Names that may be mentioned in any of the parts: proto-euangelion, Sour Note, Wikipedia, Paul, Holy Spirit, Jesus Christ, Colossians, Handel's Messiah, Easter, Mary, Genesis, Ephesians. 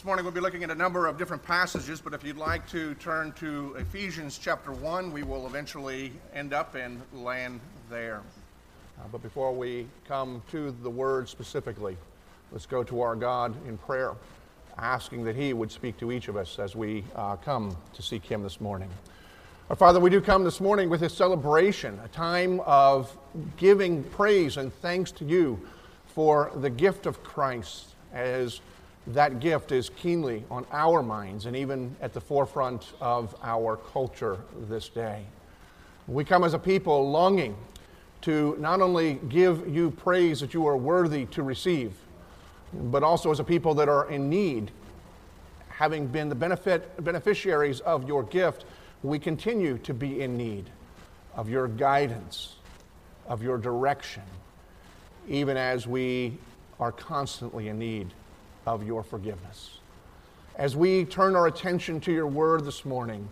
This morning we'll be looking at a number of different passages, but if you'd like to turn to Ephesians chapter 1, we will eventually end up and land there. But before we come to the Word specifically, let's go to our God in prayer, asking that He would speak to each of us as we come to seek Him this morning. Our Father, we do come this morning with a celebration, a time of giving praise and thanks to You for the gift of Christ, as that gift is keenly on our minds and even at the forefront of our culture this day. We come as a people longing to not only give You praise that You are worthy to receive, but also as a people that are in need, having been the beneficiaries of Your gift, we continue to be in need of Your guidance, of Your direction, even as we are constantly in need of Your forgiveness. As we turn our attention to Your Word this morning,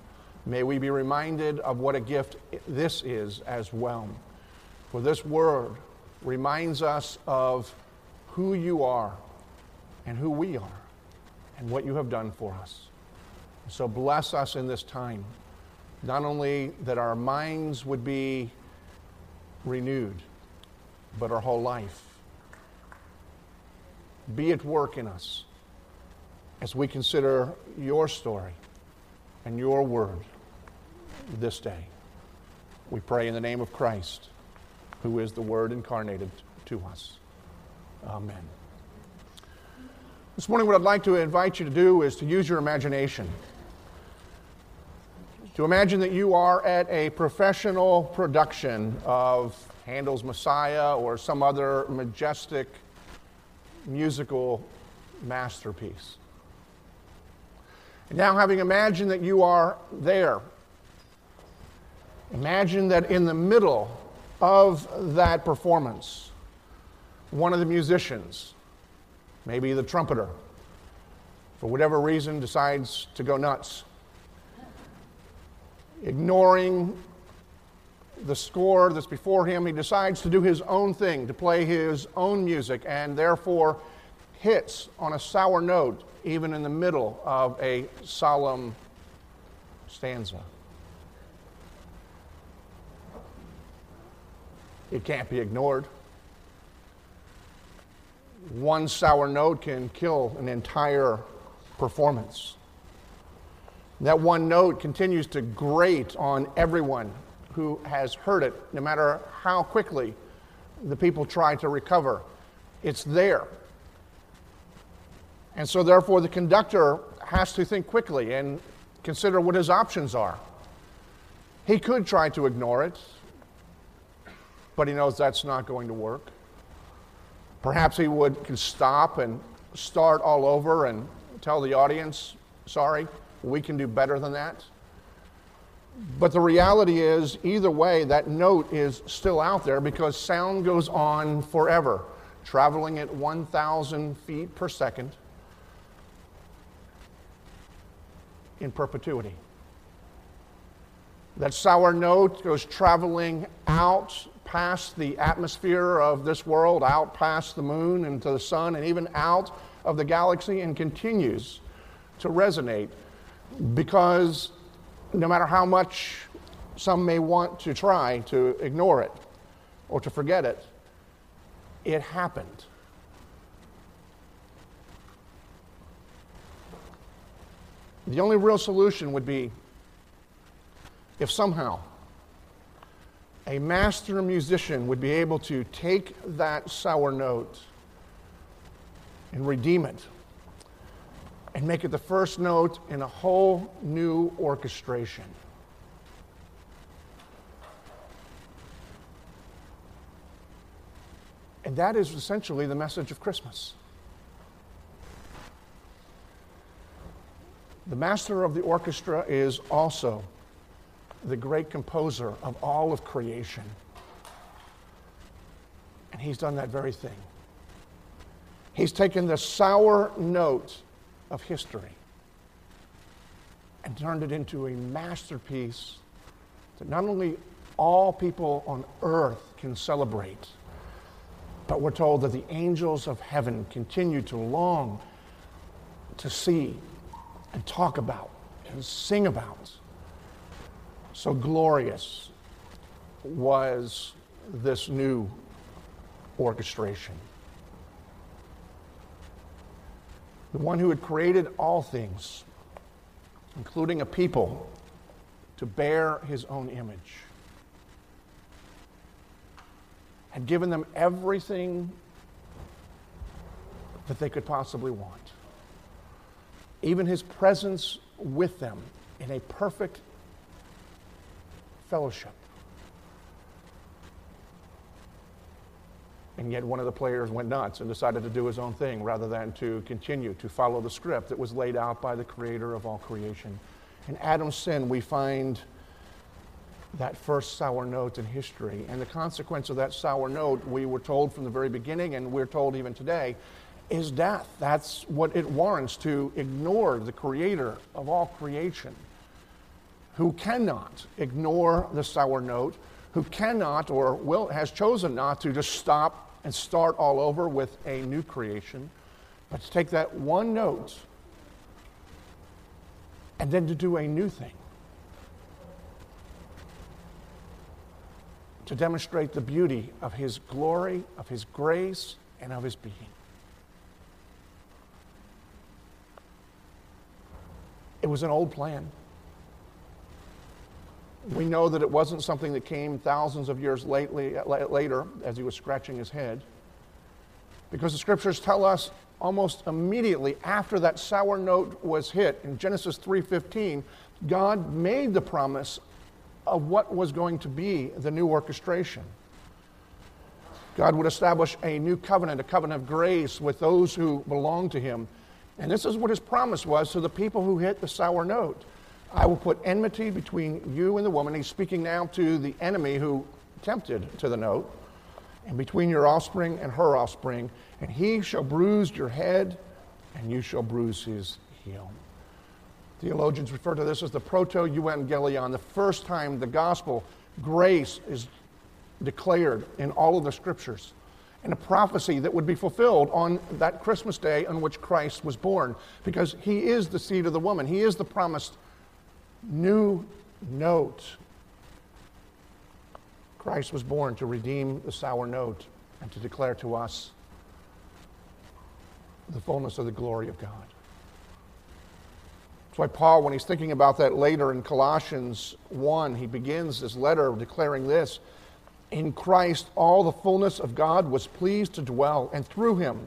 may we be reminded of what a gift this is as well. For this Word reminds us of who You are and who we are and what You have done for us. So bless us in this time, not only that our minds would be renewed, but our whole life. Be at work in us as we consider Your story and Your Word this day. We pray in the name of Christ, who is the Word incarnated to us. Amen. This morning, what I'd like to invite you to do is to use your imagination. To imagine that you are at a professional production of Handel's Messiah or some other majestic musical masterpiece. And now, having imagined that you are there, imagine that in the middle of that performance, one of the musicians, maybe the trumpeter, for whatever reason decides to go nuts, ignoring the score that's before him. He decides to do his own thing, to play his own music, and therefore hits on a sour note even in the middle of a solemn stanza. It can't be ignored. One sour note can kill an entire performance. That one note continues to grate on everyone who has heard it, no matter how quickly the people try to recover. It's there. And so therefore the conductor has to think quickly and consider what his options are. He could try to ignore it, but he knows that's not going to work. Perhaps he could stop and start all over and tell the audience, sorry, we can do better than that. But the reality is, either way, that note is still out there because sound goes on forever, traveling at 1,000 feet per second in perpetuity. That sour note goes traveling out past the atmosphere of this world, out past the moon and to the sun, and even out of the galaxy, and continues to resonate because no matter how much some may want to try to ignore it or to forget it, it happened. The only real solution would be if somehow a master musician would be able to take that sour note and redeem it, and make it the first note in a whole new orchestration. And that is essentially the message of Christmas. The master of the orchestra is also the great composer of all of creation. And He's done that very thing. He's taken the sour note of history and turned it into a masterpiece that not only all people on earth can celebrate, but we're told that the angels of heaven continue to long to see and talk about and sing about. So glorious was this new orchestration. The one who had created all things, including a people, to bear his own image, had given them everything that they could possibly want. Even his presence with them in a perfect fellowship. And yet one of the players went nuts and decided to do his own thing rather than to continue to follow the script that was laid out by the creator of all creation. In Adam's sin, we find that first sour note in history. And the consequence of that sour note, we were told from the very beginning, and we're told even today, is death. That's what it warrants, to ignore the creator of all creation, who cannot ignore the sour note, who cannot or will has chosen not to just stop and start all over with a new creation, but to take that one note and then to do a new thing, to demonstrate the beauty of his glory, of his grace, and of his being. It was an old plan. We know that it wasn't something that came thousands of years later as he was scratching his head, because the scriptures tell us almost immediately after that sour note was hit in Genesis 3:15, God made the promise of what was going to be the new orchestration. God would establish a new covenant, a covenant of grace with those who belong to him. And this is what his promise was to the people who hit the sour note. I will put enmity between you and the woman. He's speaking now to the enemy who tempted to the note. And between your offspring and her offspring. And he shall bruise your head, and you shall bruise his heel. Theologians refer to this as the proto-euangelion, the first time the gospel, grace, is declared in all of the scriptures. And a prophecy that would be fulfilled on that Christmas day on which Christ was born, because he is the seed of the woman. He is the promised new note. Christ was born to redeem the sour note and to declare to us the fullness of the glory of God. That's why Paul, when he's thinking about that later in Colossians 1, he begins this letter declaring this: in Christ all the fullness of God was pleased to dwell, and through him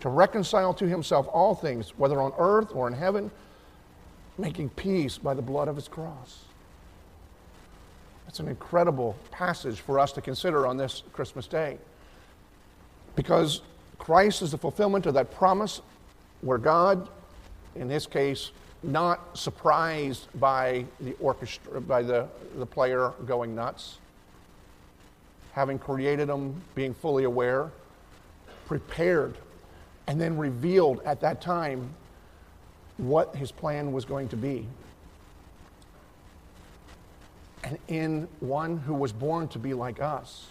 to reconcile to himself all things, whether on earth or in heaven, making peace by the blood of his cross. That's an incredible passage for us to consider on this Christmas day, because Christ is the fulfillment of that promise where God, in this case, not surprised by the orchestra, by the player going nuts, having created them, being fully aware, prepared, and then revealed at that time what his plan was going to be. And in one who was born to be like us,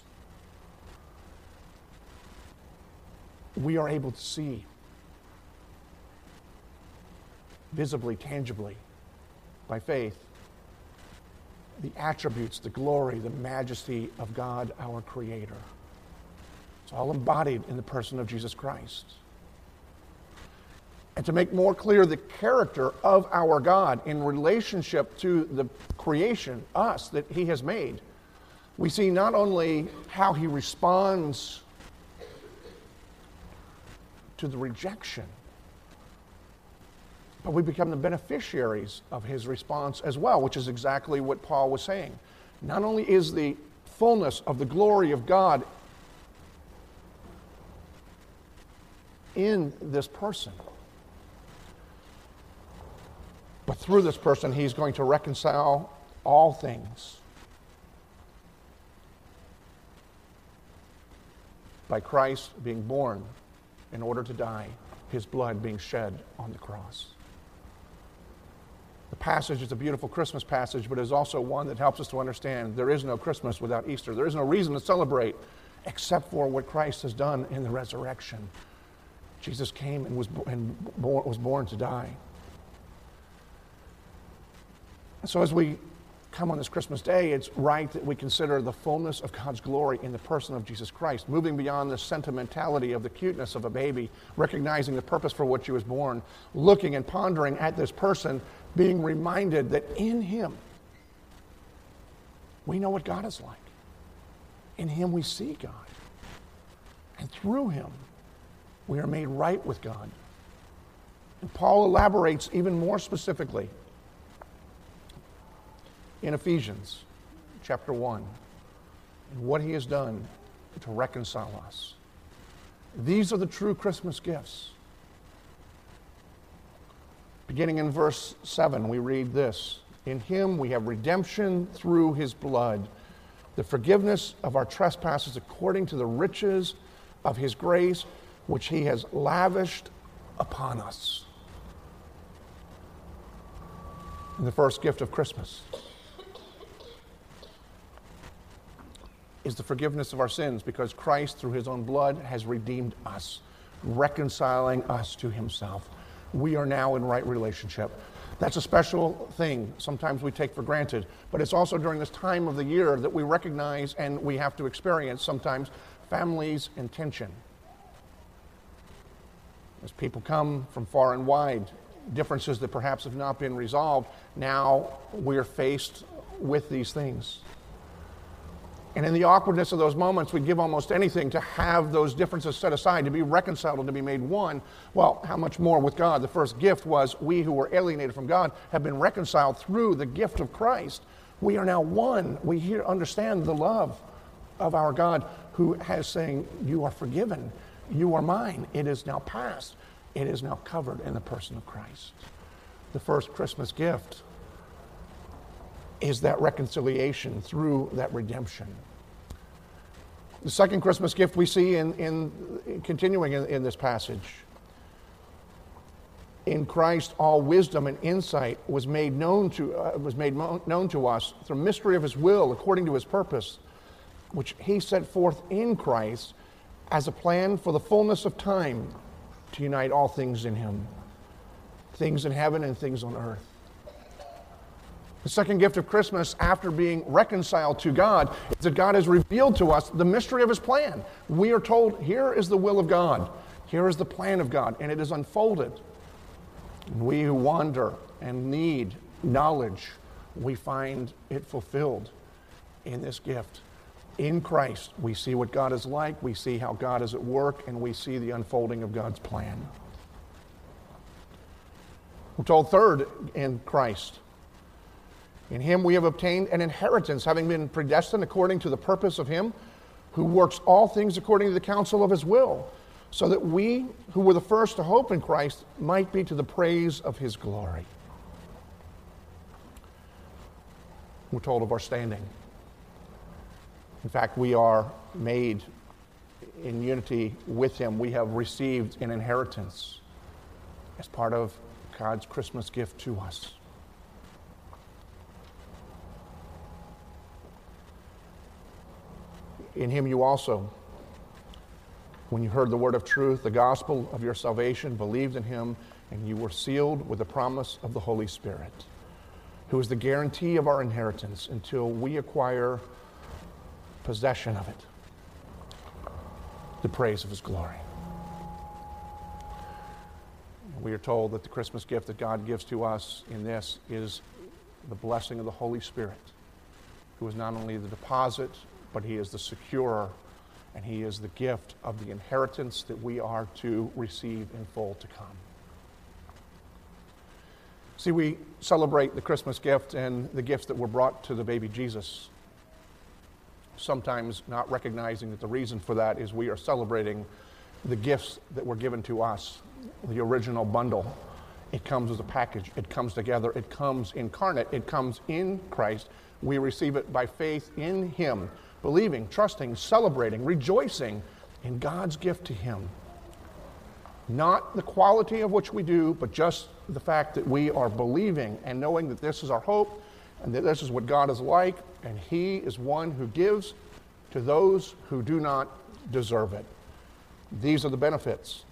we are able to see visibly, tangibly, by faith, the attributes, the glory, the majesty of God, our Creator. It's all embodied in the person of Jesus Christ. And to make more clear the character of our God in relationship to the creation, us, that he has made, we see not only how he responds to the rejection, but we become the beneficiaries of his response as well, which is exactly what Paul was saying. Not only is the fullness of the glory of God in this person, but through this person, he's going to reconcile all things by Christ being born in order to die, his blood being shed on the cross. The passage is a beautiful Christmas passage, but is also one that helps us to understand there is no Christmas without Easter. There is no reason to celebrate except for what Christ has done in the resurrection Jesus came and was born to die. And so as we come on this Christmas day, it's right that we consider the fullness of God's glory in the person of Jesus Christ, moving beyond the sentimentality of the cuteness of a baby, recognizing the purpose for which he was born, looking and pondering at this person, being reminded that in him we know what God is like. In him we see God. And through him we are made right with God. And Paul elaborates even more specifically in Ephesians chapter 1, and what he has done to reconcile us. These are the true Christmas gifts. Beginning in verse 7, we read this: in him we have redemption through his blood, the forgiveness of our trespasses according to the riches of his grace, which he has lavished upon us. And the first gift of Christmas is the forgiveness of our sins, because Christ, through his own blood, has redeemed us, reconciling us to himself. We are now in right relationship. That's a special thing sometimes we take for granted, but it's also during this time of the year that we recognize and we have to experience sometimes families in tension. As people come from far and wide, differences that perhaps have not been resolved, now we are faced with these things. And in the awkwardness of those moments, we'd give almost anything to have those differences set aside, to be reconciled and to be made one. Well, how much more with God? The first gift was we who were alienated from God have been reconciled through the gift of Christ. We are now one. We here understand the love of our God, who has saying, you are forgiven. You are mine. It is now past. It is now covered in the person of Christ. The first Christmas gift is that reconciliation through that redemption. The second Christmas gift we see continuing in this passage. In Christ, all wisdom and insight was made known to us through mystery of his will, according to his purpose, which he set forth in Christ as a plan for the fullness of time to unite all things in him, things in heaven and things on earth. The second gift of Christmas, after being reconciled to God, is that God has revealed to us the mystery of his plan. We are told, here is the will of God. Here is the plan of God, and it is unfolded. And we who wander and need knowledge, we find it fulfilled in this gift. In Christ, we see what God is like, we see how God is at work, and we see the unfolding of God's plan. We're told, third, in Christ, in him we have obtained an inheritance, having been predestined according to the purpose of him who works all things according to the counsel of his will, so that we who were the first to hope in Christ might be to the praise of his glory. We're told of our standing. In fact, we are made in unity with him. We have received an inheritance as part of God's Christmas gift to us. In him you also, when you heard the word of truth, the gospel of your salvation, believed in him, and you were sealed with the promise of the Holy Spirit, who is the guarantee of our inheritance until we acquire possession of it, the praise of his glory. We are told that the Christmas gift that God gives to us in this is the blessing of the Holy Spirit, who is not only the deposit, but he is the securer, and he is the gift of the inheritance that we are to receive in full to come. See, we celebrate the Christmas gift and the gifts that were brought to the baby Jesus, sometimes not recognizing that the reason for that is we are celebrating the gifts that were given to us, the original bundle. It comes as a package. It comes together. It comes incarnate. It comes in Christ. We receive it by faith in him, believing, trusting, celebrating, rejoicing in God's gift to him. Not the quality of which we do, but just the fact that we are believing and knowing that this is our hope and that this is what God is like, and he is one who gives to those who do not deserve it. These are the benefits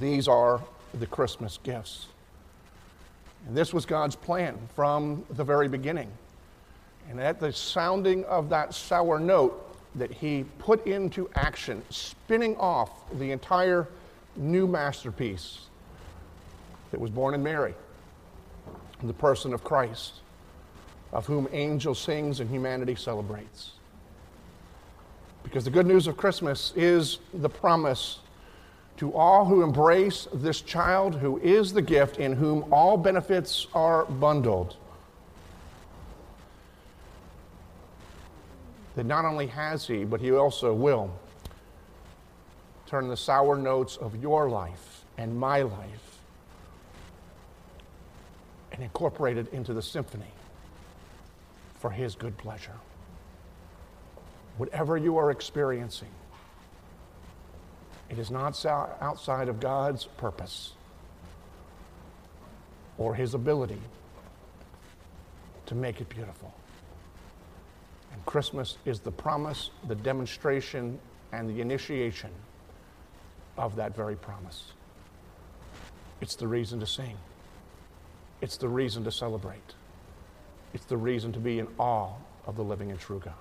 These are the Christmas gifts. And this was God's plan from the very beginning. And at the sounding of that sour note that he put into action, spinning off the entire new masterpiece that was born in Mary, the person of Christ, of whom angels sings and humanity celebrates. Because the good news of Christmas is the promise to all who embrace this child who is the gift, in whom all benefits are bundled, that not only has he, but he also will turn the sour notes of your life and my life and incorporate it into the symphony for his good pleasure. Whatever you are experiencing, it is not outside of God's purpose or his ability to make it beautiful. And Christmas is the promise, the demonstration, and the initiation of that very promise. It's the reason to sing. It's the reason to celebrate. It's the reason to be in awe of the living and true God.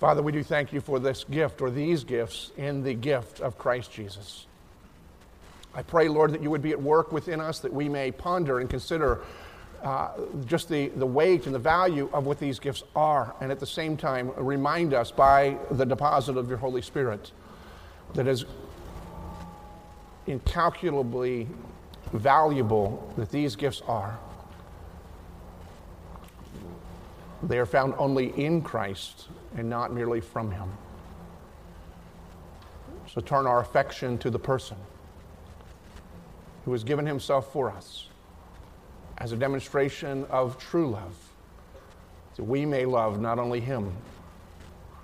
Father, we do thank you for this gift, or these gifts, in the gift of Christ Jesus. I pray, Lord, that you would be at work within us, that we may ponder and consider just the weight and the value of what these gifts are, and at the same time remind us by the deposit of your Holy Spirit that is incalculably valuable that these gifts are. They are found only in Christ and not merely from him. So turn our affection to the person who has given himself for us as a demonstration of true love, that we may love not only him,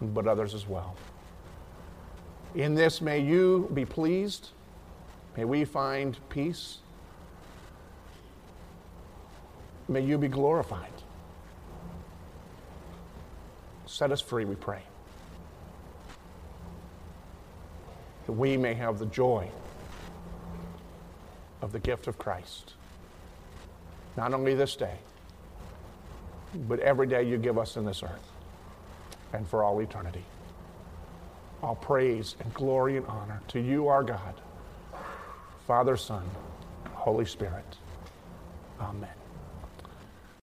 but others as well. In this, may you be pleased. May we find peace. May you be glorified. Set us free, we pray, that we may have the joy of the gift of Christ, not only this day, but every day you give us in this earth and for all eternity. All praise and glory and honor to you, our God, Father, Son, and Holy Spirit. Amen.